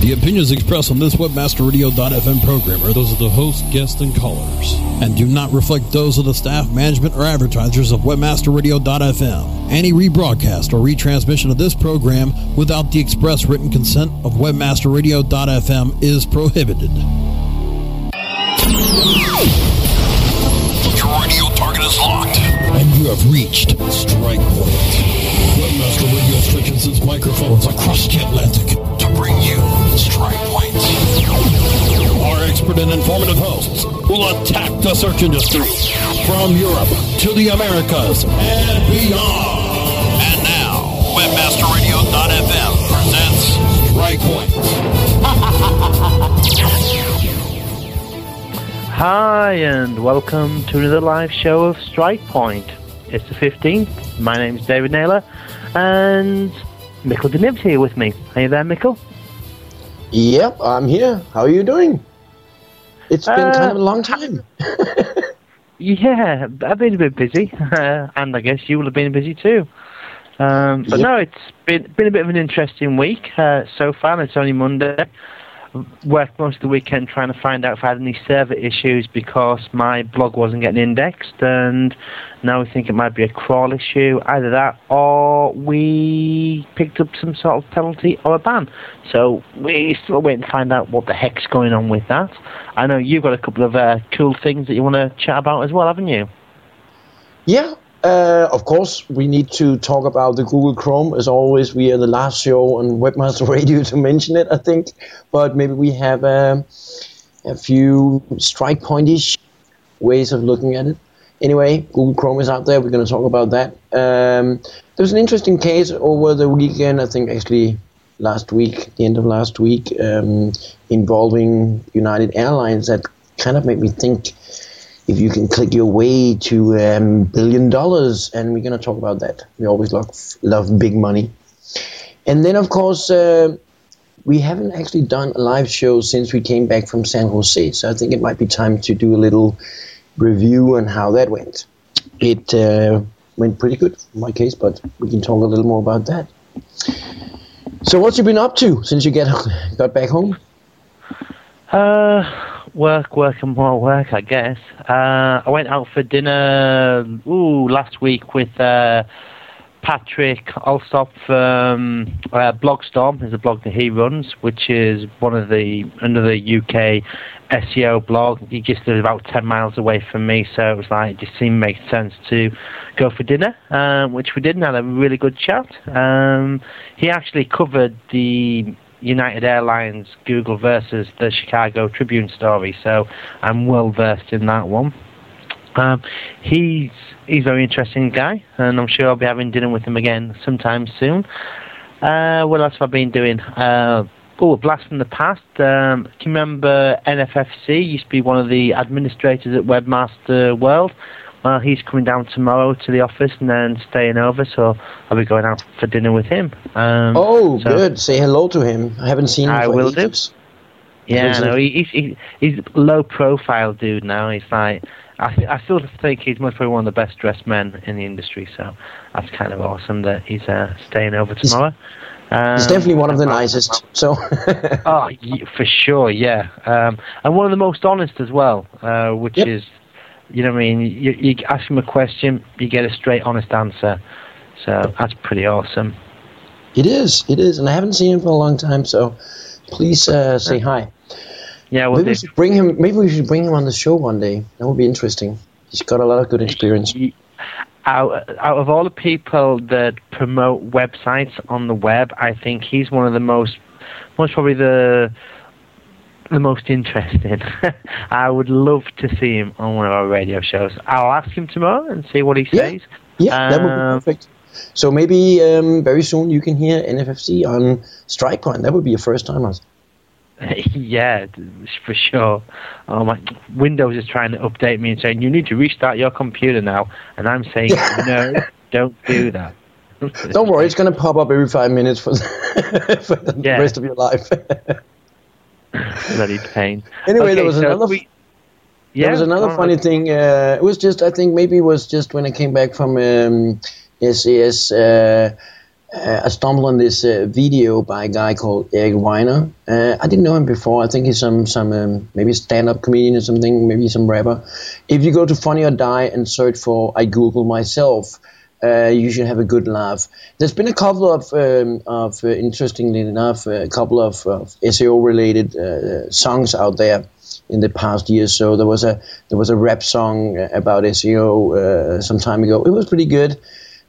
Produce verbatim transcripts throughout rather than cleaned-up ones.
The opinions expressed on this Webmaster Radio dot f m program are those of the host, guests, and callers, and do not reflect those of the staff, management, or advertisers of Webmaster Radio dot f m. Any rebroadcast or retransmission of this program without the express written consent of Webmaster Radio dot f m is prohibited. Your radio target is locked, and you have reached Strike Point. Webmaster Radio switches its microphones across the Atlantic to bring you Strike Point. Our expert and informative hosts will attack the search industry from Europe to the Americas and beyond. And now, Webmaster Radio dot f m presents Strike Point. Hi, and welcome to another live show of Strike Point. It's the fifteenth. My name's David Naylor, and Mikkel Denib's here with me. Are you there, Mikkel? Yep, I'm here. How are you doing? It's been uh, kind of a long time. Yeah, I've been a bit busy, uh, and I guess you will have been busy too. Um, but yep. no, it's been been a bit of an interesting week uh, so far. It's only Monday. Worked most of the weekend trying to find out if I had any server issues because my blog wasn't getting indexed, and now we think it might be a crawl issue, either that or we picked up some sort of penalty or a ban. So we still wait and find out what the heck's going on with that. I know you've got a couple of uh, cool things that you want to chat about as well, haven't you? Yeah, uh, of course we need to talk about the Google Chrome. As always, we are the last show on Webmaster Radio to mention it, I think, but maybe we have uh, a few strike point-ish ways of looking at it. Anyway, Google Chrome is out there. We're going to talk about that. Um, there was an interesting case over the weekend, I think actually last week, the end of last week, um, involving United Airlines that kind of made me think if you can click your way to a um, billion dollars, and we're going to talk about that. We always love, love big money. And then, of course, uh, we haven't actually done a live show since we came back from San Jose, so I think it might be time to do a little review on how that went. It uh, went pretty good in my case, but we can talk a little more about that. So what you been up to since you get got back home? Uh, work, work and more work, I guess. Uh, I went out for dinner ooh, last week with uh, Patrick Alsop from uh, Blogstorm, is a blog that he runs, which is one of the another U K S E O blog. He just lives about ten miles away from me, so it was like, it just seemed make sense to go for dinner, um, which we did, and had a really good chat. Um, he actually covered the United Airlines Google versus the Chicago Tribune story, so I'm well versed in that one. Um, he's, he's a very interesting guy, and I'm sure I'll be having dinner with him again sometime soon. Uh, what else have I been doing? Uh, Oh, a blast from the past. Um, can you remember N F F C? Used to be one of the administrators at Webmaster World. Well, he's coming down tomorrow to the office and then staying over, so I'll be going out for dinner with him. Um, oh, so good. Say hello to him. I haven't seen him I for will do. Yeah, no, he, he, he's a low-profile dude now. He's like, I, th- I still think he's most probably one of the best-dressed men in the industry, so that's kind of awesome that he's uh, staying over tomorrow. He's- Um, He's definitely one of the nicest, so... oh, for sure, yeah. Um, and one of the most honest as well, uh, which yep. is, you know what I mean, you, you ask him a question, you get a straight, honest answer. So that's pretty awesome. It is, it is, and I haven't seen him for a long time, so please uh, say yeah. hi. Yeah, well, maybe we should bring him. Maybe we should bring him on the show one day. That would be interesting. He's got a lot of good experience. He, Out, out of all the people that promote websites on the web, I think he's one of the most, most probably the the most interesting. I would love to see him on one of our radio shows. I'll ask him tomorrow and see what he yeah. says. Yeah, um, that would be perfect. So maybe um, very soon you can hear N F F C on Strike Point. That would be your first time on. Yeah, for sure. Oh, my Windows is trying to update me and saying, you need to restart your computer now. And I'm saying, no, don't do that. Don't worry, it's going to pop up every five minutes for, for the yeah. rest of your life. Bloody pain. Anyway, okay, there was so another, we, yeah, there was another funny right. thing. Uh, it was just, I think maybe it was just when I came back from um, S A S. Uh, Uh, I stumbled on this uh, video by a guy called Eric Weiner. Uh, I didn't know him before. I think he's some, some um, maybe stand-up comedian or something, maybe some rapper. If you go to Funny or Die and search for I Google myself, uh, you should have a good laugh. There's been a couple of, um, of uh, interestingly enough, a couple of, of S E O-related uh, songs out there in the past year. So there was a there was a rap song about S E O uh, some time ago. It was pretty good.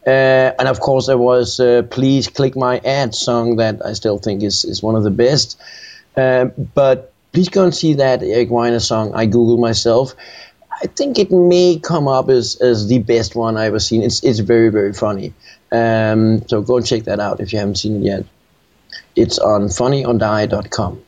Uh, and of course there was uh, Please Click My Ad song that I still think is, is one of the best. Uh, but please go and see that Eric Weiner song, I Google Myself. I think it may come up as, as the best one I've ever seen. It's it's very, very funny. Um, so go and check that out if you haven't seen it yet. It's on funny or die dot com.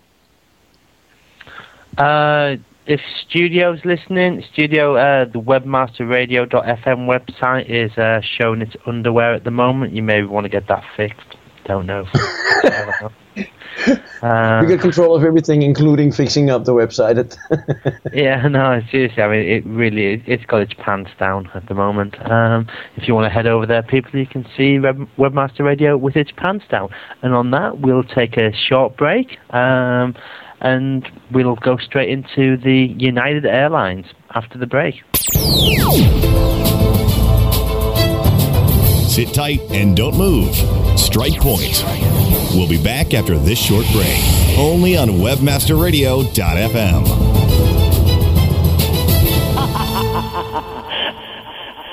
Uh, if Studio's listening, Studio, uh, the webmaster radio dot f m website is uh, showing its underwear at the moment. You may want to get that fixed. Don't know. uh, we got control of everything, including fixing up the website. yeah, no, seriously. I mean, it really, it, it's got its pants down at the moment. Um, if you want to head over there, people, you can see Web, Webmaster Radio with its pants down. And on that, we'll take a short break. Um... And we'll go straight into the United Airlines after the break. Sit tight and don't move. Strike Point. We'll be back after this short break, only on webmaster radio dot f m.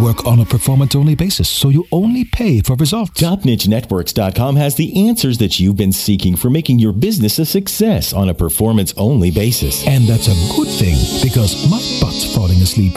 work on a performance-only basis, so you only pay for results. top niche networks dot com has the answers that you've been seeking for making your business a success on a performance-only basis. And that's a good thing, because my butt's falling asleep.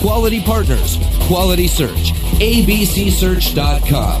Quality partners, quality search. A B C search dot com.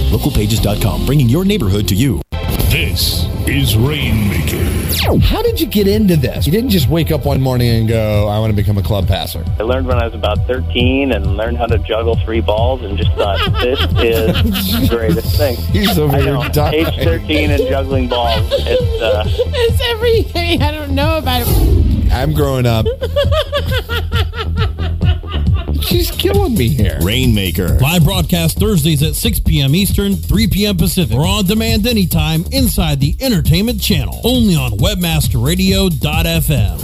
local pages dot com, bringing your neighborhood to you. This is Rainmaker. How did you get into this? You didn't just wake up one morning and go, I want to become a club passer. I learned when I was about thirteen and learned how to juggle three balls and just thought, this is the greatest thing. He's over I know, here dying. Age thirteen and juggling balls. It's, uh, it's everything. I don't know about it. I'm growing up. She's killing me here. Rainmaker. Live broadcast Thursdays at six p.m. Eastern, three p.m. Pacific. Or on demand anytime inside the Entertainment Channel. Only on webmaster radio dot f m.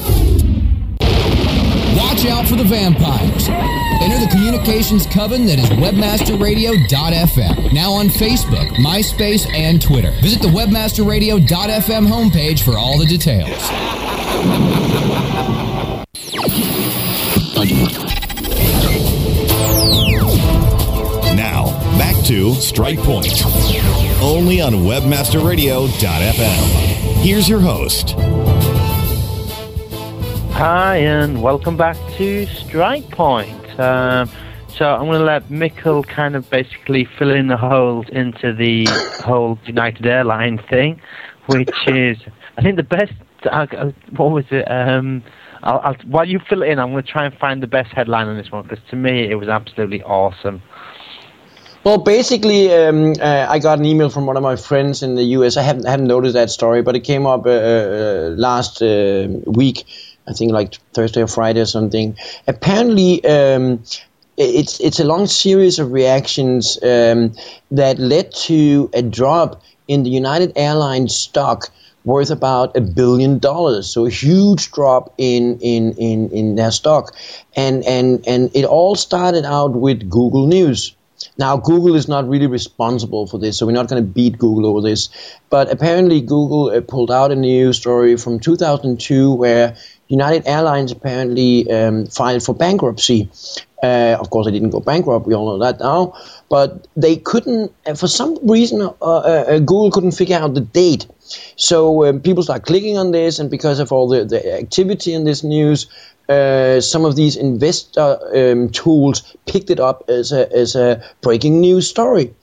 Watch out for the vampires. Enter the communications coven that is webmaster radio dot f m. Now on Facebook, MySpace, and Twitter. Visit the webmaster radio dot f m homepage for all the details. To Strike Point, only on webmaster radio dot f m. Here's your host. Hi, and welcome back to Strike Point. Um, so I'm going to let Mikkel kind of basically fill in the holes into the whole United Airlines thing, which is, I think the best, uh, what was it, um, I'll, I'll, while you fill it in, I'm going to try and find the best headline on this one, because to me it was absolutely awesome. Well, basically, um, uh, I got an email from one of my friends in the U S. I haven't, haven't noticed that story, but it came up uh, uh, last uh, week, I think like Thursday or Friday or something. Apparently, um, it's it's a long series of reactions um, that led to a drop in the United Airlines stock worth about a billion dollars. So a huge drop in in, in, in their stock. And, and, and it all started out with Google News. Now, Google is not really responsible for this, so we're not going to beat Google over this. But apparently, Google uh, pulled out a news story from two thousand two where United Airlines apparently um, filed for bankruptcy. Uh, of course, they didn't go bankrupt. We all know that now. But they couldn't, uh, for some reason, uh, uh, Google couldn't figure out the date. So um, people start clicking on this, and because of all the, the activity in this news, Uh, some of these investor um, tools picked it up as a, as a breaking news story.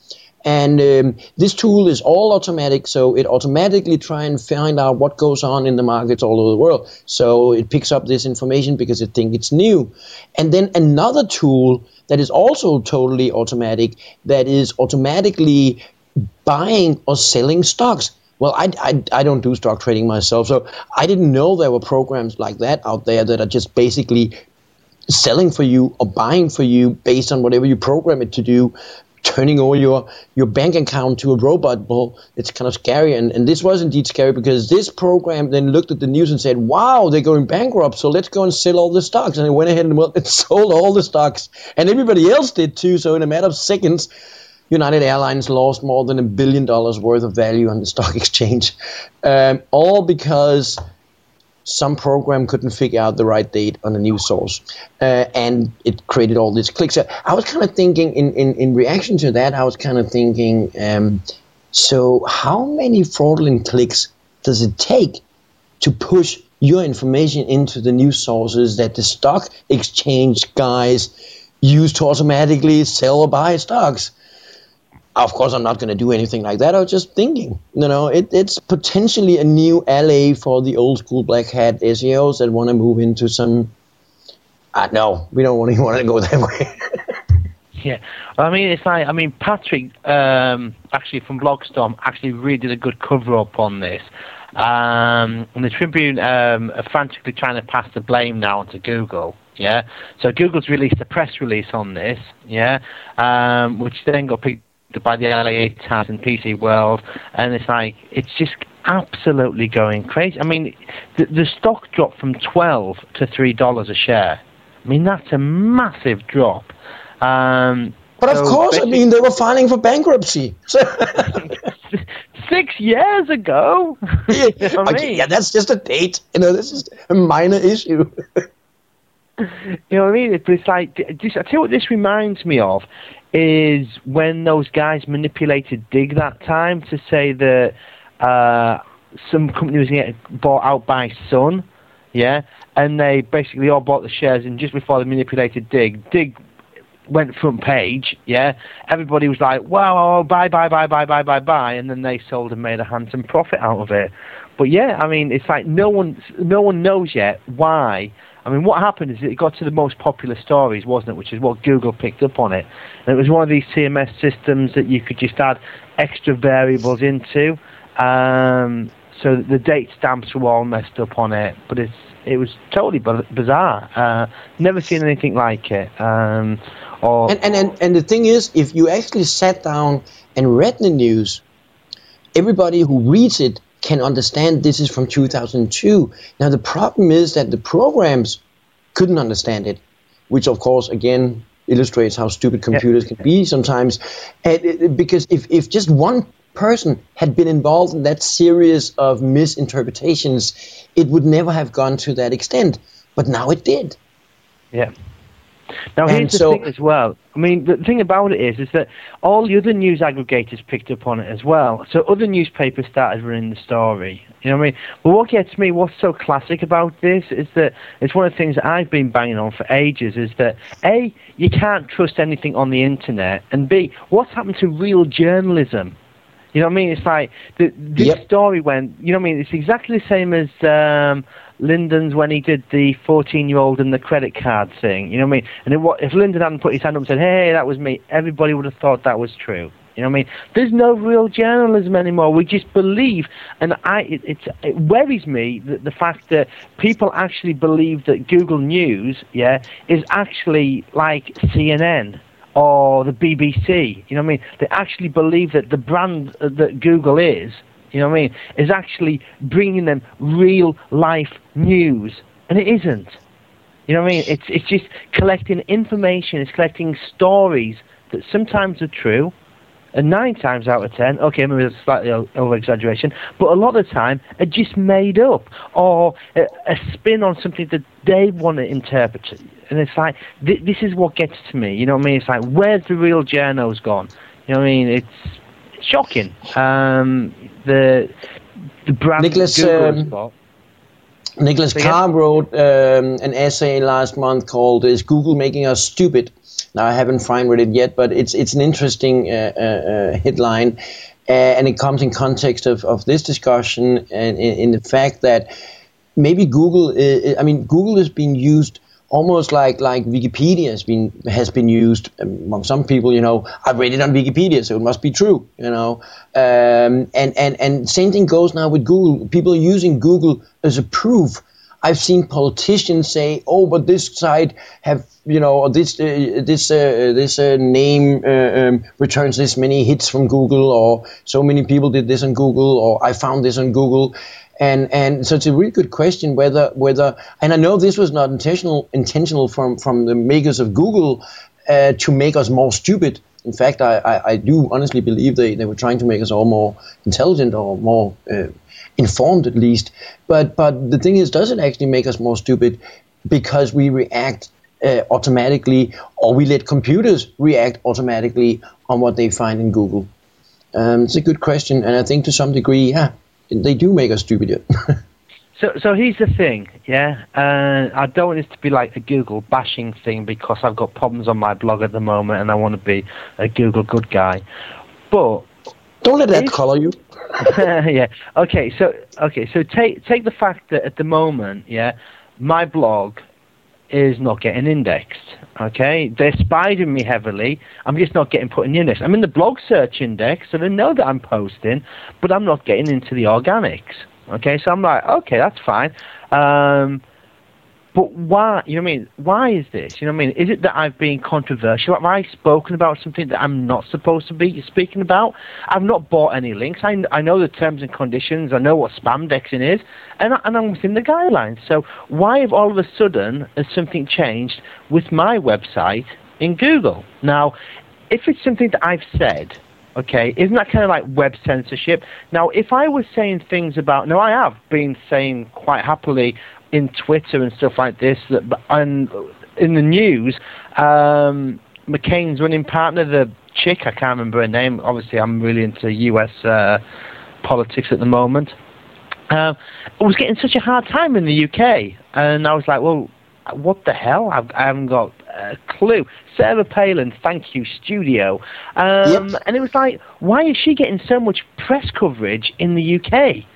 And um, this tool is all automatic, so it automatically tries and find out what goes on in the markets all over the world. So it picks up this information because it thinks it's new. And then another tool that is also totally automatic, that is automatically buying or selling stocks. Well, I, I, I don't do stock trading myself, so I didn't know there were programs like that out there that are just basically selling for you or buying for you based on whatever you program it to do, turning over your, your bank account to a robot. Well, it's kind of scary, and, and this was indeed scary, because this program then looked at the news and said, wow, they're going bankrupt, so let's go and sell all the stocks. And it went ahead and, well, it sold all the stocks, and everybody else did too, so in a matter of seconds, United Airlines lost more than a billion dollars worth of value on the stock exchange, um, all because some program couldn't figure out the right date on a news source, uh, and it created all these clicks. So I was kind of thinking, in, in, in reaction to that, I was kind of thinking, um, so how many fraudulent clicks does it take to push your information into the news sources that the stock exchange guys use to automatically sell or buy stocks? Of course, I'm not going to do anything like that. I was just thinking, you know, it, it's potentially a new alley for the old school black hat S E Os that want to move into some, uh, no, we don't want to, want to go that way. Yeah. I mean, it's like, I mean, Patrick, um, actually from Blogstorm, actually really did a good cover up on this. Um, and the Tribune um, are frantically trying to pass the blame now onto Google. Yeah. So Google's released a press release on this. Yeah. Um, which then got picked by the L A Times and P C World, and it's like, it's just absolutely going crazy. I mean, the, the stock dropped from twelve to three dollars a share. I mean, that's a massive drop. Um, but of so course, I mean, they were filing for bankruptcy. Six years ago. Yeah, you know okay, I mean? Yeah, that's just a date. You know, this is a minor issue. You know what I mean? But it's like, I tell you what this reminds me of is when those guys manipulated Dig that time to say that uh, some company was getting bought out by Sun, yeah? And they basically all bought the shares, and just before they manipulated Dig, Dig went front page, yeah? Everybody was like, wow, buy, buy, buy, buy, buy, buy, buy, and then they sold and made a handsome profit out of it. But yeah, I mean, it's like no one, no one knows yet why. I mean, what happened is it got to the most popular stories, wasn't it? Which is what Google picked up on it. And it was one of these C M S systems that you could just add extra variables into. Um, so the date stamps were all messed up on it. But it's, it was totally b- bizarre. Uh, never seen anything like it. Um, or and, and, and, and the thing is, if you actually sat down and read the news, everybody who reads it can understand this is from two thousand two. Now, the problem is that the programs couldn't understand it, which, of course, again, illustrates how stupid computers yeah. can be sometimes. And it, because if, if just one person had been involved in that series of misinterpretations, it would never have gone to that extent. But now it did. Yeah. Now, here's and the so, thing as well. I mean, the thing about it is, is that all the other news aggregators picked up on it as well. So other newspapers started running the story. You know what I mean? But what gets me, what's so classic about this is that it's one of the things that I've been banging on for ages, is that A, you can't trust anything on the internet, and B, what's happened to real journalism? You know what I mean? It's like the, this yep. story went. You know what I mean? It's exactly the same as um, Lyndon's when he did the fourteen-year-old and the credit card thing. You know what I mean? And it, if Lyndon hadn't put his hand up and said, "Hey, that was me," everybody would have thought that was true. You know what I mean? There's no real journalism anymore. We just believe, and I it, it's, it worries me that the fact that people actually believe that Google News, yeah, is actually like C N N or the B B C. You know what I mean? They actually believe that the brand that Google is, you know what I mean, is actually bringing them real life news, and it isn't. You know what I mean? It's it's just collecting information. It's collecting stories that sometimes are true. And nine times out of ten, okay, maybe that's slightly over-exaggeration, but a lot of the time, are just made up, or a, a spin on something that they want to interpret. And it's like, th- this is what gets to me, you know what I mean? It's like, where's the real journos gone? You know what I mean? It's, it's shocking. Um, the the brand Nicholas, um, spot. Nicholas Carr wrote um, an essay last month called, Is Google Making Us Stupid? Now, I haven't fine read it yet, but it's it's an interesting uh, uh, headline, uh, and it comes in context of, of this discussion and in, in the fact that maybe Google, is, I mean, Google is being used almost like, like Wikipedia has been has been used among some people. You know, I read it on Wikipedia, so it must be true. You know, um, and and and same thing goes now with Google. People are using Google as a proof. I've seen politicians say, "Oh, but this site have, you know, or this uh, this uh, this uh, name uh, um, returns this many hits from Google, or so many people did this on Google, or I found this on Google," and and so it's a really good question whether whether and I know this was not intentional intentional from from the makers of Google uh, to make us more stupid. In fact, I, I, I do honestly believe they, they were trying to make us all more intelligent or more uh, informed at least. But but the thing is, does it actually make us more stupid because we react uh, automatically, or we let computers react automatically on what they find in Google? Um, it's a good question, and I think to some degree, yeah, they do make us stupid. So, so here's the thing, yeah. Uh, I don't want this to be like a Google bashing thing because I've got problems on my blog at the moment, and I want to be a Google good guy. But don't let that if, color you. yeah. Okay. So, okay. So take take the fact that at the moment, yeah, my blog is not getting indexed. Okay, they're spidering me heavily. I'm just not getting put in the index. I'm in the blog search index, so they know that I'm posting, but I'm not getting into the organics. Okay, so I'm like, okay, that's fine. Um, but why, you know what I mean, why is this? You know what I mean, is it that I've been controversial? Have I spoken about something that I'm not supposed to be speaking about? I've not bought any links. I, I know the terms and conditions. I know what spamdexing is, and, I, and I'm within the guidelines. So why have all of a sudden has something changed with my website in Google? Now, if it's something that I've said, okay, isn't that kind of like web censorship? Now, if I was saying things about... Now, I have been saying quite happily in Twitter and stuff like this, that, and in the news, um, McCain's running partner, the chick, I can't remember her name. Obviously, I'm really into U S uh, politics at the moment. Uh, I was getting such a hard time in the U K, and I was like, well, what the hell? I've, I haven't got a clue. Sarah Palin, thank you, studio. Um, yep. And it was like, why is she getting so much press coverage in the U K?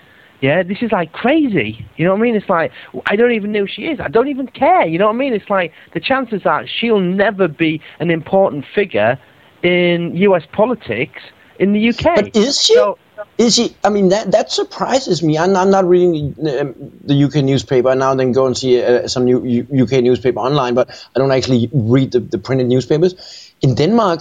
Yeah, this is like crazy. You know what I mean? It's like, I don't even know who she is. I don't even care. You know what I mean? It's like, the chances are she'll never be an important figure in U S politics in the U K. But is she? So, Is he? I mean, that that surprises me. I'm, I'm not reading um, the U K newspaper now. Then go and see uh, some new U- UK newspaper online, but I don't actually read the, the printed newspapers. In Denmark,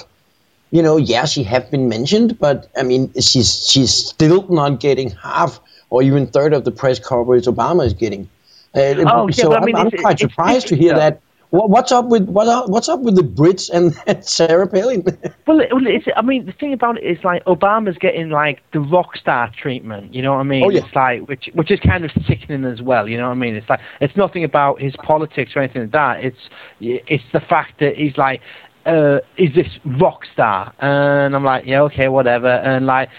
you know, yeah, she have been mentioned, but I mean, she's she's still not getting half or even third of the press coverage Obama is getting. Uh, oh, so yeah, but I'm, I mean, I'm it's, quite it's, surprised it's, to hear yeah. that. What's up with what are, what's up with the Brits and, and Sarah Palin? Well, it, it's, I mean, the thing about it is like Obama's getting like the rock star treatment. You know what I mean? Oh, yeah. It's like which which is kind of sickening as well. You know what I mean? It's like it's nothing about his politics or anything like that. It's it's the fact that he's like. Uh, is this rock star? And I'm like, yeah, okay, whatever. And like,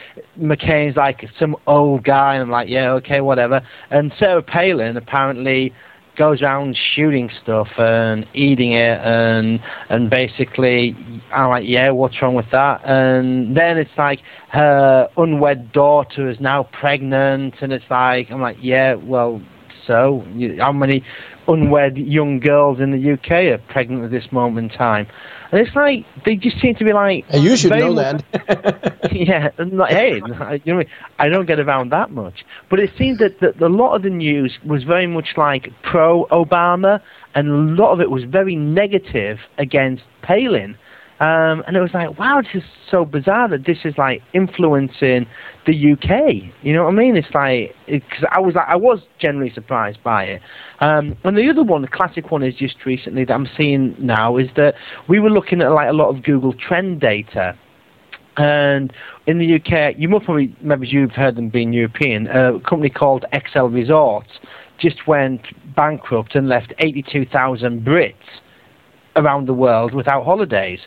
McCain's like some old guy, and I'm like, yeah, okay, whatever. And Sarah Palin apparently goes out shooting stuff and eating it, and and basically I'm like, yeah, what's wrong with that? And then it's like her unwed daughter is now pregnant, and it's like, I'm like, yeah, well, so how many unwed young girls in the U K are pregnant at this moment in time? And it's like, they just seem to be like... Hey, you should know much, that. Yeah, and like, hey, you know, I don't get around that much. But it seemed that, that a lot of the news was very much like pro-Obama, and a lot of it was very negative against Palin. Um, and it was like, wow, this is so bizarre that this is like influencing the U K. You know what I mean? It's like, because I was like, I was generally surprised by it. Um, and the other one, the classic one, is just recently that I'm seeing now is that we were looking at like a lot of Google trend data. And in the U K, you must probably, maybe you've heard them being European, a company called X L Resorts just went bankrupt and left eighty-two thousand Brits around the world without holidays.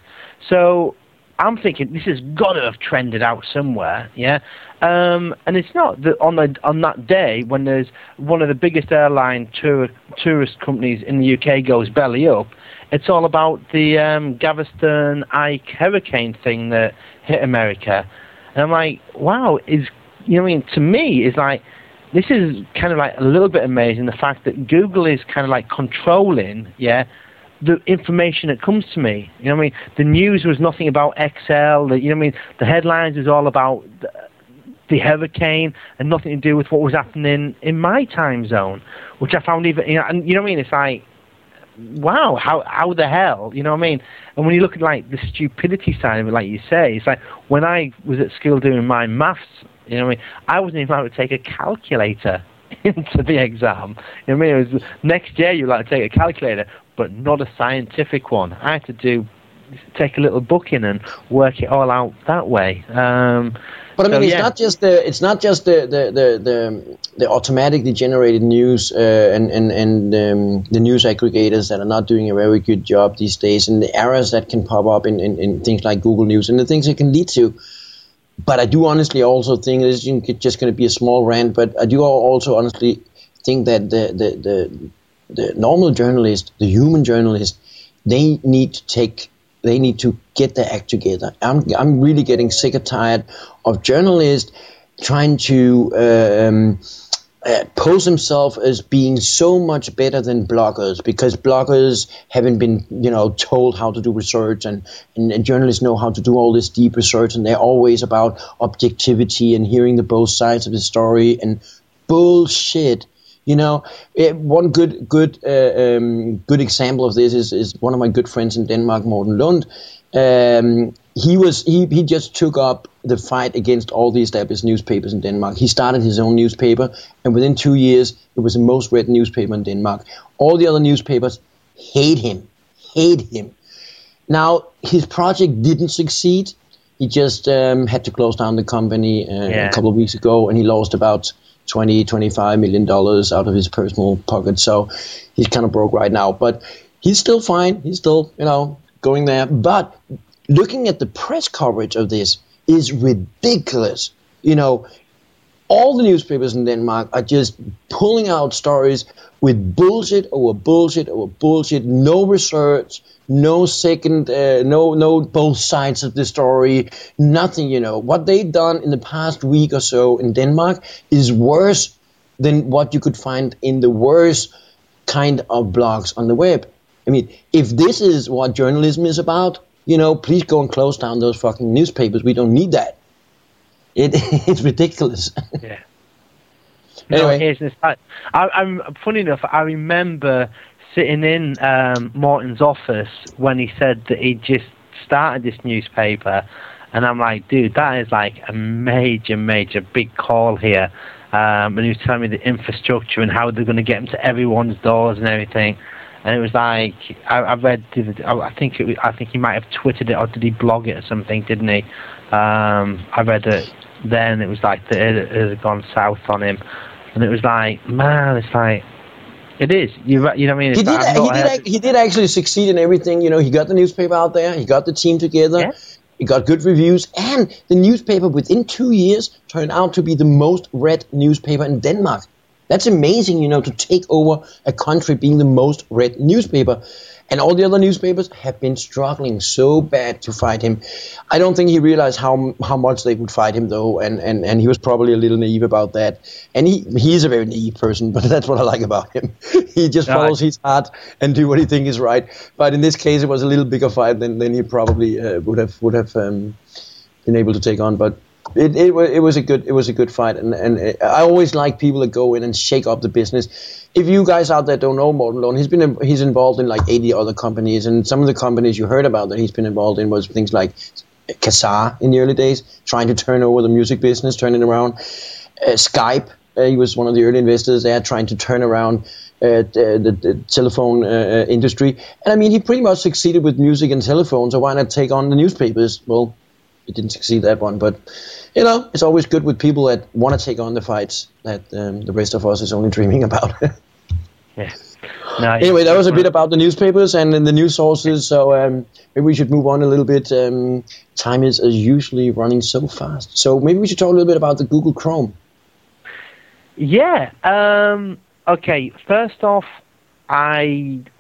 So I'm thinking this has got to have trended out somewhere, yeah. Um, and it's not that on the, on that day when there's one of the biggest airline tour, tourist companies in the U K goes belly up. It's all about the um, Gaveston Ike hurricane thing that hit America. And I'm like, wow, is you know what I mean? To me, it's like, this is kind of like a little bit amazing, the fact that Google is kind of like controlling, yeah, the information that comes to me. You know what I mean? The news was nothing about X L. The, you know what I mean? The headlines was all about the, the hurricane and nothing to do with what was happening in my time zone, which I found even, you know, and you know what I mean? It's like, wow, how how the hell, you know what I mean? And when you look at like the stupidity side of it, like you say, it's like when I was at school doing my maths, you know what I mean? I wasn't even allowed to take a calculator into the exam. You know what I mean? It was, next year you're allowed to take a calculator, but not a scientific one. I had to do take a little book in and work it all out that way. Um, but I mean, so, it's yeah. not just the it's not just the the the, the, the automatically generated news uh, and and and um, the news aggregators that are not doing a very good job these days, and the errors that can pop up in, in, in things like Google News and the things it can lead to. But I do honestly also think this is just going to be a small rant. But I do also honestly think that the the, the the normal journalist, the human journalist, they need to take, they need to get their act together. I'm, I'm really getting sick and tired of journalists trying to um, uh, pose themselves as being so much better than bloggers, because bloggers haven't been, you know, told how to do research, and, and, and journalists know how to do all this deep research, and they're always about objectivity and hearing the both sides of the story and bullshit. You know, it, one good good uh, um, good example of this is, is one of my good friends in Denmark, Morten Lund. Um, he was he, he just took up the fight against all the established newspapers in Denmark. He started his own newspaper, and within two years, it was the most read newspaper in Denmark. All the other newspapers hate him, hate him. Now, his project didn't succeed. He just um, had to close down the company uh, yeah. a couple of weeks ago, and he lost about twenty, twenty-five million dollars out of his personal pocket, so he's kind of broke right now. But he's still fine. He's still, you know, going there. But looking at the press coverage of this is ridiculous. You know, all the newspapers in Denmark are just pulling out stories with bullshit over bullshit over bullshit. No research, no second, uh, no no both sides of the story, nothing. You know what they've done in the past week or so in Denmark is worse than what you could find in the worst kind of blogs on the web. I mean, if this is what journalism is about, you know, please go and close down those fucking newspapers. We don't need that. It it's ridiculous. Yeah. Anyway, no, I, I'm funny enough. I remember sitting in um, Morten's office when he said that he just started this newspaper, and I'm like, dude, that is like a major, major big call here. Um, and he was telling me the infrastructure and how they're going to get into everyone's doors and everything. And it was like, I, I read, I think it was, I think he might have Twittered it, or did he blog it or something, didn't he? Um, I read it then, it was like, the, it, it had gone south on him. And it was like, man, it's like, it is. You, you know what I mean? It's he did, like, he, did act, he did actually succeed in everything. You know, he got the newspaper out there, he got the team together, yeah. He got good reviews, and the newspaper within two years turned out to be the most read newspaper in Denmark. That's amazing, you know, to take over a country being the most read newspaper. And all the other newspapers have been struggling so bad to fight him. I don't think he realized how how much they would fight him, though, and, and, and he was probably a little naive about that. And he, he is a very naive person, but that's what I like about him. He just no, follows I... his heart and do what he thinks is right. But in this case, it was a little bigger fight than, than he probably uh, would have would have um, been able to take on. But it, it it was a good it was a good fight, and and I always like people that go in and shake up the business. If you guys out there don't know Morten Lund, he's been he's involved in like eighty other companies, and some of the companies you heard about that he's been involved in was things like Kassar in the early days, trying to turn over the music business, turn it around. Uh, Skype, uh, he was one of the early investors there, trying to turn around Uh, the, the, the telephone uh, industry. And I mean, he pretty much succeeded with music and telephone, so why not take on the newspapers? Well, he didn't succeed that one, but you know, it's always good with people that want to take on the fights that um, the rest of us is only dreaming about. Yeah. No, anyway, that was a bit about the newspapers and then the news sources, so um, maybe we should move on a little bit. Um, time is usually running so fast, so maybe we should talk a little bit about the Google Chrome. Yeah, um... Okay, first off, I,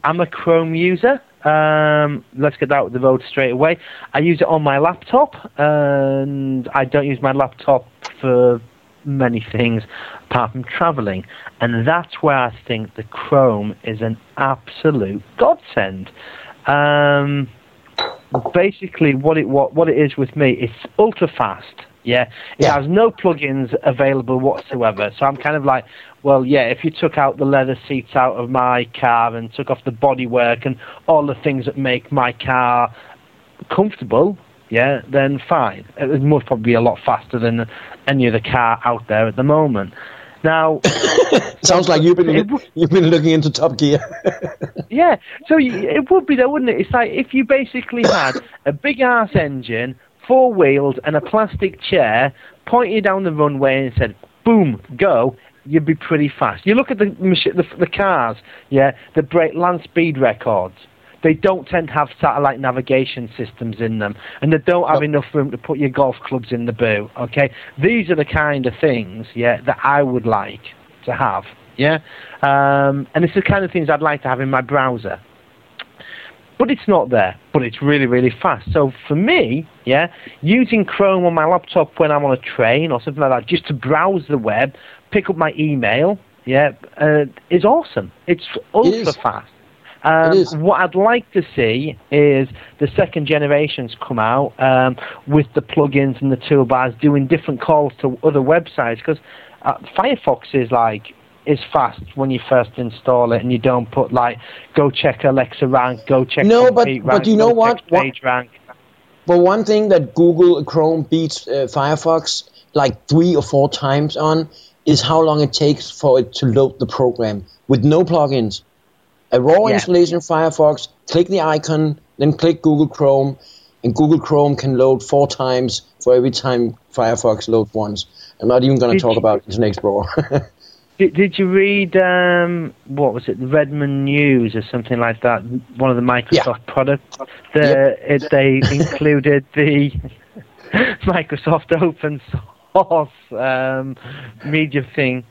I'm a Chrome user. Um, let's get that out of the road straight away. I use it on my laptop, and I don't use my laptop for many things apart from travelling. And that's where I think the Chrome is an absolute godsend. Um, basically, what it what, what it is with me, it's ultra-fast. Yeah, it yeah. has no plugins available whatsoever. So I'm kind of like, well, yeah, if you took out the leather seats out of my car and took off the bodywork and all the things that make my car comfortable, yeah, then fine. It must probably be a lot faster than any other car out there at the moment. Now, sounds like you've been it, you've been looking into Top Gear. Yeah, so it would be though, wouldn't it? It's like if you basically had a big ass engine, four wheels and a plastic chair, point you down the runway and said, boom, go, you'd be pretty fast. You look at the the, the cars, yeah, that break land speed records. They don't tend to have satellite navigation systems in them, and they don't have enough room to put your golf clubs in the boot, okay? These are the kind of things, yeah, that I would like to have, yeah? Um, and it's the kind of things I'd like to have in my browser. But it's not there, but it's really, really fast. So for me, yeah, using Chrome on my laptop when I'm on a train or something like that, just to browse the web, pick up my email, yeah, uh, is awesome. It's ultra it fast. Um, it is. What I'd like to see is the second generations come out um, with the plugins and the toolbars doing different calls to other websites, because uh, Firefox is like... is fast when you first install it, and you don't put like go check Alexa rank, go check no, but, rank, but you know what? Page what? Rank. But one thing that Google Chrome beats uh, Firefox like three or four times on is how long it takes for it to load the program with no plugins. A raw yeah. installation of Firefox. Click the icon, then click Google Chrome, and Google Chrome can load four times for every time Firefox loads once. I'm not even going to talk about Internet Explorer. Did, did you read, um, what was it, the Redmond News or something like that, one of the Microsoft yeah. products? The, yep. it, they included the Microsoft open source um, media thing.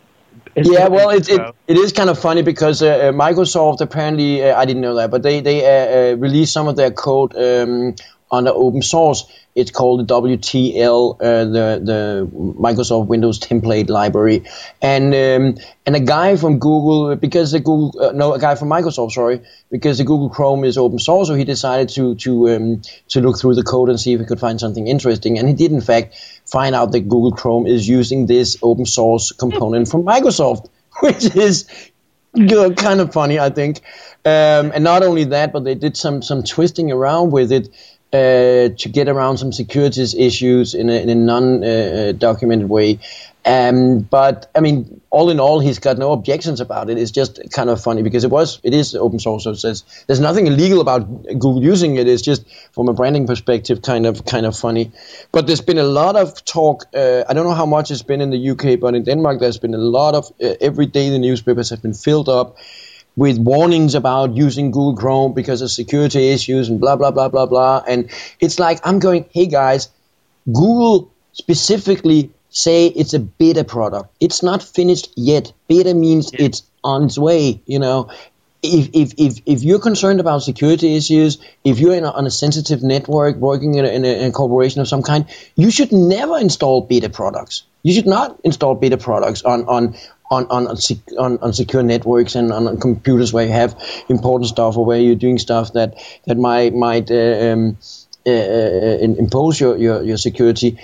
Isn't yeah, well, it, it, it is kind of funny because uh, Microsoft apparently, uh, I didn't know that, but they, they uh, uh, released some of their code um, under open source. It's called the W T L, uh, the the Microsoft Windows Template Library, and um, and a guy from Google because the Google uh, no a guy from Microsoft sorry because the Google Chrome is open source, so he decided to to um, to look through the code and see if he could find something interesting, and he did in fact find out that Google Chrome is using this open source component from Microsoft, which is you know, kind of funny, I think, um, and not only that, but they did some some twisting around with it. Uh, to get around some securities issues in a, in a non-documented uh, way. Um, but, I mean, all in all, he's got no objections about it. It's just kind of funny because it was, it is open source. So there's, there's nothing illegal about Google using it. It's just, from a branding perspective, kind of kind of funny. But there's been a lot of talk. Uh, I don't know how much it's been in the U K, but in Denmark, there's been a lot of, uh, every day the newspapers have been filled up with warnings about using Google Chrome because of security issues and blah, blah, blah, blah, blah. And it's like, I'm going, hey guys, Google specifically say it's a beta product. It's not finished yet. Beta means yeah. it's on its way, you know. If, if if if you're concerned about security issues, if you're in a, on a sensitive network working in a, in, a, in a corporation of some kind, you should never install beta products. You should not install beta products on on on on on, sec, on, on secure networks and on, on computers where you have important stuff or where you're doing stuff that that might might uh, um, uh, uh, impose your, your, your security.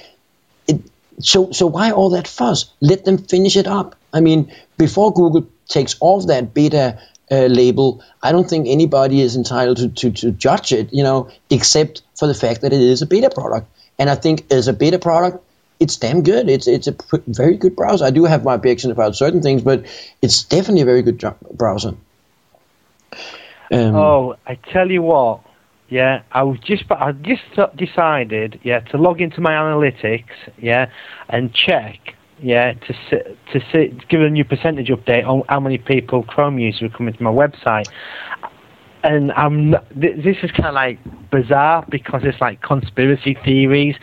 It, so so why all that fuss? Let them finish it up. I mean, before Google takes off that beta Uh, label, I don't think anybody is entitled to, to, to judge it, you know, except for the fact that it is a beta product. And I think as a beta product, it's damn good. It's it's a pr- very good browser. I do have my objection about certain things, but it's definitely a very good jo- browser. Um, oh, I tell you what, yeah, I was just I just decided, yeah, to log into my analytics, yeah, and check. Yeah, to sit, to sit, give a new percentage update on how many people Chrome users were coming to my website, and I'm th- this is kind of like bizarre because it's like conspiracy theories.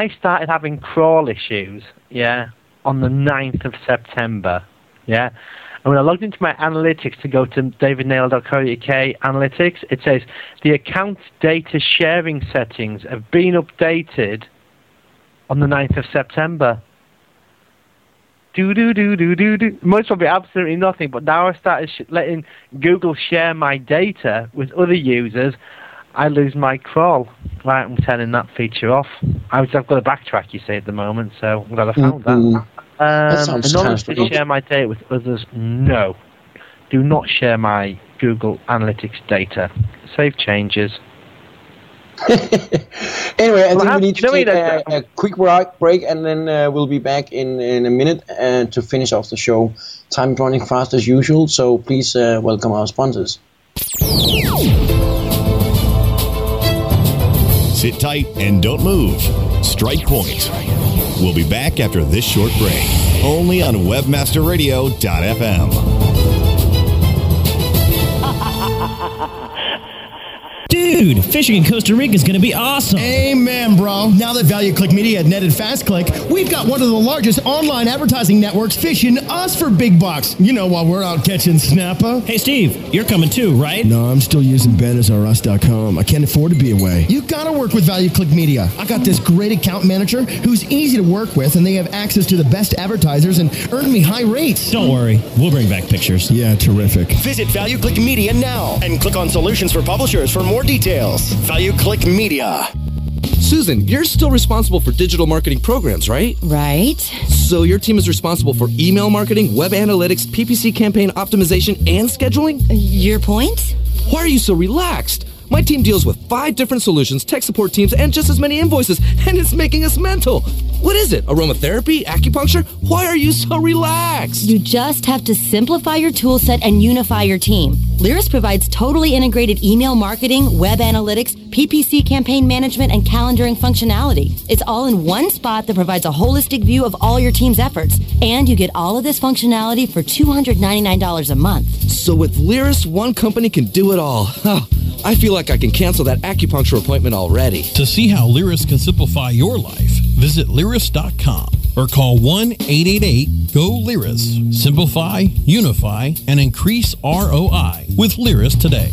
I started having crawl issues, yeah, on the ninth of September, yeah, and when I logged into my analytics to go to david naylor dot co dot u k analytics, it says the account data sharing settings have been updated on the ninth of September. Do, do, do, do, do, do. Most probably absolutely nothing, but now I started sh- letting Google share my data with other users, I lose my crawl. Right, I'm turning that feature off. I was, I've got a backtrack, you see, at the moment, so I'm glad I found mm-hmm. that. Um, that anonymous to share my data with others, no. Do not share my Google Analytics data. Save changes. Anyway, I well, think we need to take a, a quick break, and then uh, we'll be back in, in a minute uh, to finish off the show. Time running fast as usual, so please uh, welcome our sponsors. Sit tight and don't move. Strike Point. We'll be back after this short break, only on webmaster radio dot f m. Dude, fishing in Costa Rica is going to be awesome. Amen, bro. Now that ValueClick Media had netted FastClick, we've got one of the largest online advertising networks fishing us for big bucks. You know, while we're out catching snapper. Hey, Steve, you're coming too, right? No, I'm still using Banners R Us dot com. I can't afford to be away. You got to work with ValueClick Media. I got this great account manager who's easy to work with, and they have access to the best advertisers and earn me high rates. Don't worry. We'll bring back pictures. Yeah, terrific. Visit ValueClick Media now and click on Solutions for Publishers for more More details. ValueClick Media. Susan, you're still responsible for digital marketing programs, right? Right. So your team is responsible for email marketing, web analytics, P P C campaign optimization, and scheduling? Your point? Why are you so relaxed? My team deals with five different solutions, tech support teams, and just as many invoices, and it's making us mental. What is it? Aromatherapy? Acupuncture? Why are you so relaxed? You just have to simplify your tool set and unify your team. Lyris provides totally integrated email marketing, web analytics, P P C campaign management, and calendaring functionality. It's all in one spot that provides a holistic view of all your team's efforts. And you get all of this functionality for two hundred ninety-nine dollars a month. So with Lyris, one company can do it all. Oh, I feel like I can cancel that acupuncture appointment already. To see how Lyris can simplify your life, visit Lyris dot com or call one eight eight eight, G O, Lyris. Simplify, unify, and increase R O I with Lyris today.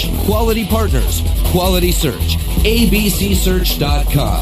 Quality partners, quality search, A B C search dot com.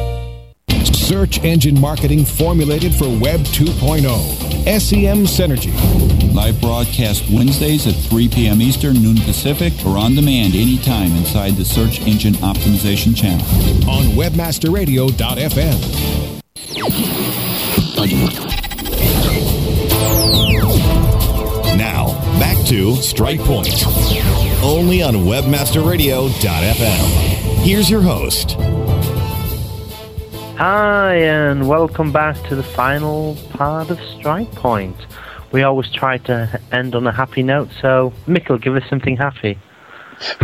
Search engine marketing formulated for Web two point oh. S E M Synergy. Live broadcast Wednesdays at three p.m. Eastern, noon Pacific, or on demand anytime inside the Search Engine Optimization channel. On Webmaster Radio dot f m. Now, back to Strike Point. Only on Webmaster Radio dot f m. Here's your host. Hi, and welcome back to the final part of Strike Point. We always try to end on a happy note, so Mikkel, give us something happy.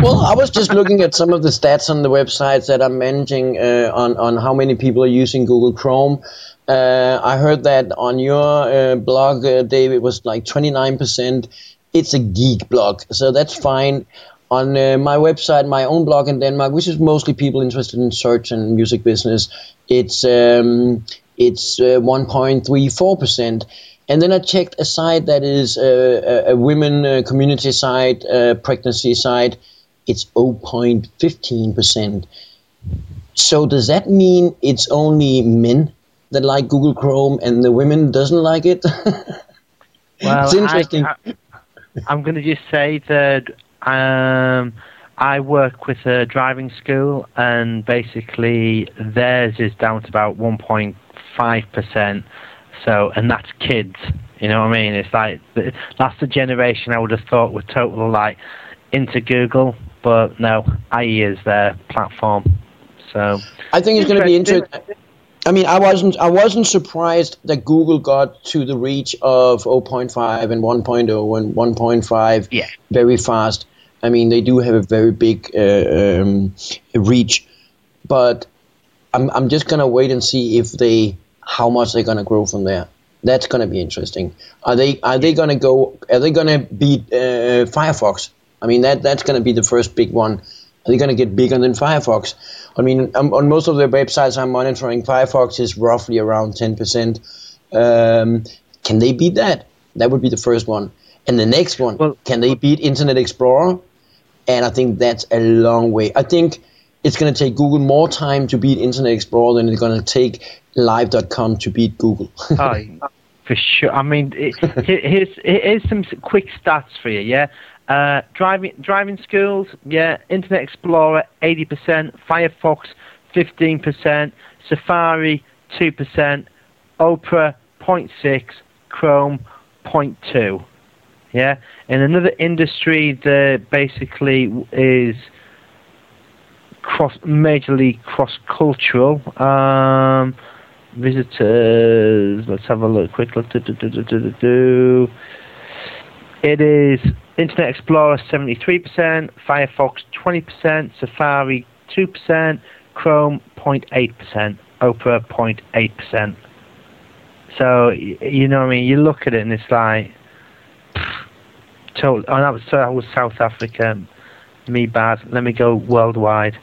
Well, I was just looking at some of the stats on the websites that I'm managing uh, on, on how many people are using Google Chrome. Uh, I heard that on your uh, blog, uh, David, it was like twenty-nine percent. It's a geek blog, so that's fine. On uh, my website, my own blog in Denmark, which is mostly people interested in search and music business, it's um, it's uh, one point three four percent. And then I checked a site that is uh, a, a women uh, community site, uh, pregnancy site. It's zero point one five percent. So does that mean it's only men that like Google Chrome and the women doesn't like it? Well, it's interesting. I, I, I'm going to just say that... Um, I work with a driving school, and basically theirs is down to about one point five percent. So, and that's kids. You know what I mean? It's like that's the generation I would have thought were totally like into Google, but no, I E is their platform. So I think it's going to be interesting. I mean, I wasn't I wasn't surprised that Google got to the reach of zero point five and one point oh and one point five yeah. very fast. I mean, they do have a very big uh, um, reach, but I'm I'm just gonna wait and see if they how much they're gonna grow from there. That's gonna be interesting. Are they are they gonna go? Are they gonna beat uh, Firefox? I mean, that that's gonna be the first big one. Are they going to get bigger than Firefox? I mean, um, on most of the websites I'm monitoring, Firefox is roughly around ten percent. Um, can they beat that? That would be the first one. And the next one, well, can they beat Internet Explorer? And I think that's a long way. I think it's going to take Google more time to beat Internet Explorer than it's going to take live dot com to beat Google. Oh, for sure. I mean, it, here's, here's some quick stats for you, yeah? Uh, driving, driving schools, yeah. Internet Explorer, eighty percent. Firefox, fifteen percent. Safari, two percent. Opera, zero point six. Chrome, zero point two. Yeah. And another industry that basically is cross, majorly cross-cultural. Um, visitors. Let's have a look. Quick look. Do, do, do, do, do. It is. Internet Explorer seventy-three percent, Firefox twenty percent, Safari two percent, Chrome zero point eight percent, Opera zero point eight percent. So, you know what I mean? You look at it and it's like, total. And that was, so that was South Africa, me bad, let me go worldwide.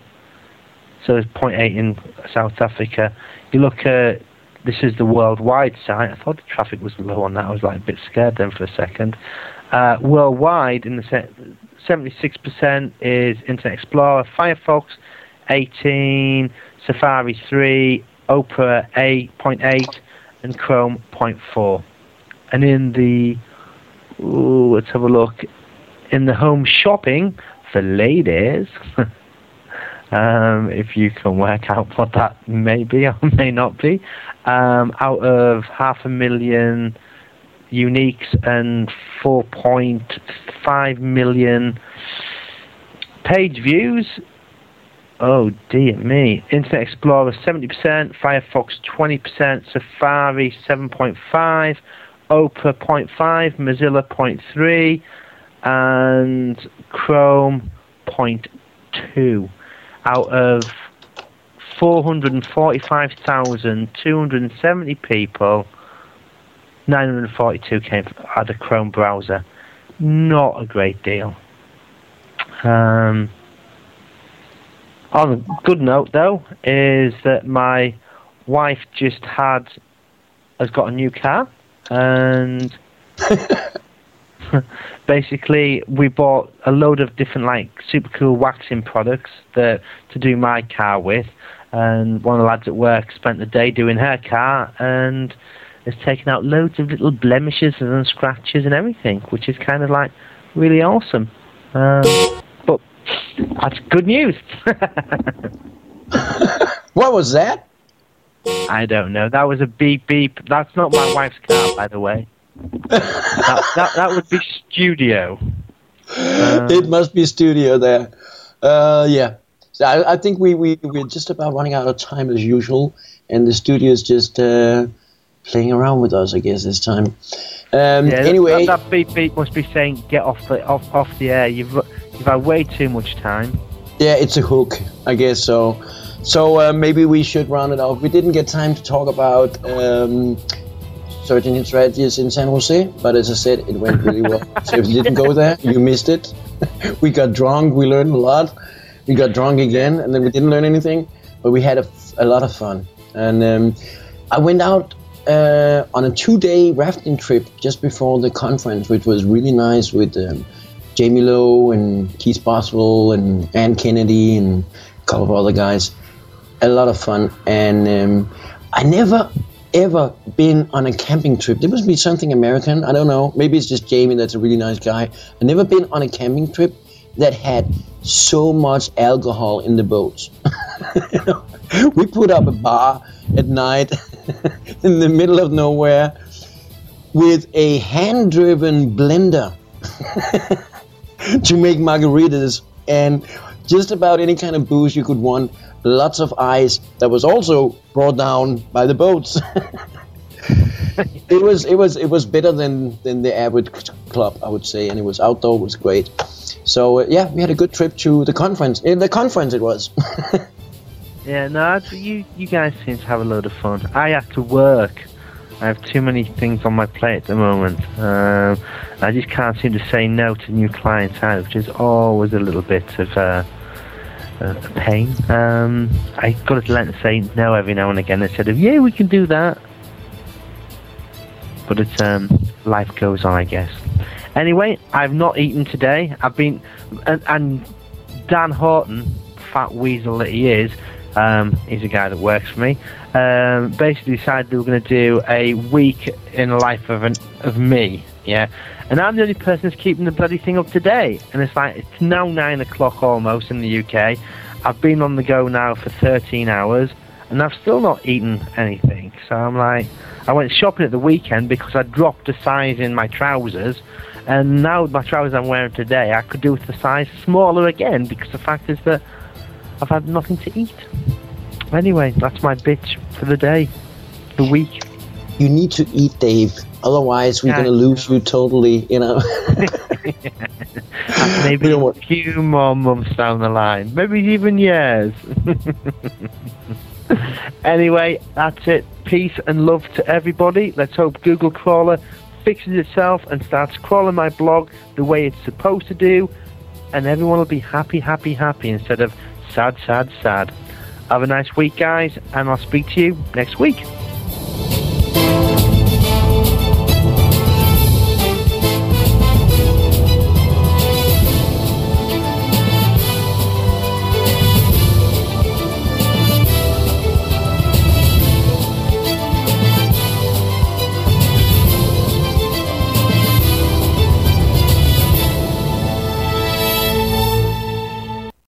So it's zero point eight in South Africa. You look at, this is the worldwide site. I thought the traffic was low on that. I was like a bit scared then for a second. Uh, worldwide, in the set, seventy-six percent is Internet Explorer, Firefox eighteen, Safari three, Opera eight point eight, and Chrome zero point four. And in the, ooh, let's have a look, in the home shopping for ladies, um, if you can work out what that may be or may not be, um, out of half a million uniques and four point five million page views. Oh dear me. Internet Explorer seventy percent, Firefox twenty percent, Safari seven point five, Opera zero point five, Mozilla zero point three, and Chrome zero point two. Out of four hundred forty-five thousand two hundred seventy people, nine hundred forty-two came out of Chrome browser. Not a great deal. Um, on a good note, though, is that my wife just had has got a new car, and basically we bought a load of different like super cool waxing products that to do my car with, and one of the lads at work spent the day doing her car and has taken out loads of little blemishes and scratches and everything, which is kind of like really awesome. Um, but that's good news. What was that? I don't know. That was a beep beep. That's not my wife's car, by the way. that, that that would be studio. Uh, it must be studio there. Uh, yeah. So I, I think we, we, we're just about running out of time as usual, and the studio's just... Uh, playing around with us, I guess, this time. Um, yeah, anyway, that, that beep beep must be saying, "Get off the off, off the air. You've you've had way too much time." Yeah, it's a hook, I guess. So, so uh, maybe we should round it off. We didn't get time to talk about um, search engine strategies in San Jose, but as I said, it went really well. So if you didn't go there, you missed it. We got drunk. We learned a lot. We got drunk again, and then we didn't learn anything, but we had a, a lot of fun. And um, I went out. Uh, on a two-day rafting trip just before the conference, which was really nice with um, Jamie Lowe and Keith Boswell and Ann Kennedy and a couple of other guys. A lot of fun. And um, I never, ever been on a camping trip. There must be something American. I don't know. Maybe it's just Jamie that's a really nice guy. I've never been on a camping trip that had so much alcohol in the boats. You know, we put up a bar at night in the middle of nowhere with a hand-driven blender to make margaritas and just about any kind of booze you could want, lots of ice that was also brought down by the boats. it was it was it was better than than the average club, I would say, and it was outdoor, it was great. So uh, yeah, we had a good trip to the conference. In the conference, it was. Yeah, no, you you guys seem to have a load of fun. I have to work. I have too many things on my plate at the moment. Um, I just can't seem to say no to new clients out, which is always a little bit of uh, a pain. Um, I got to let them say no every now and again instead of yeah, we can do that. But it's um, life goes on, I guess. Anyway, I've not eaten today. I've been, and, and Dan Horton, fat weasel that he is, um, he's a guy that works for me. Um, basically decided we were going to do a week in the life of an of me, yeah. And I'm the only person that's keeping the bloody thing up today. And it's like it's now nine o'clock almost in the U K. I've been on the go now for thirteen hours, and I've still not eaten anything. So I'm like, I went shopping at the weekend because I dropped a size in my trousers. And now my trousers I'm wearing today, I could do with a size smaller again because the fact is that I've had nothing to eat. Anyway, that's my bitch for the day, the week. You need to eat, Dave. Otherwise, we're going to lose you totally, you know. Maybe a few more months down the line. Maybe even years. Anyway, that's it. Peace and love to everybody. Let's hope Google Crawler fixes itself and starts crawling my blog the way it's supposed to do, and everyone will be happy, happy, happy instead of sad, sad, sad. Have a nice week, guys, and I'll speak to you next week.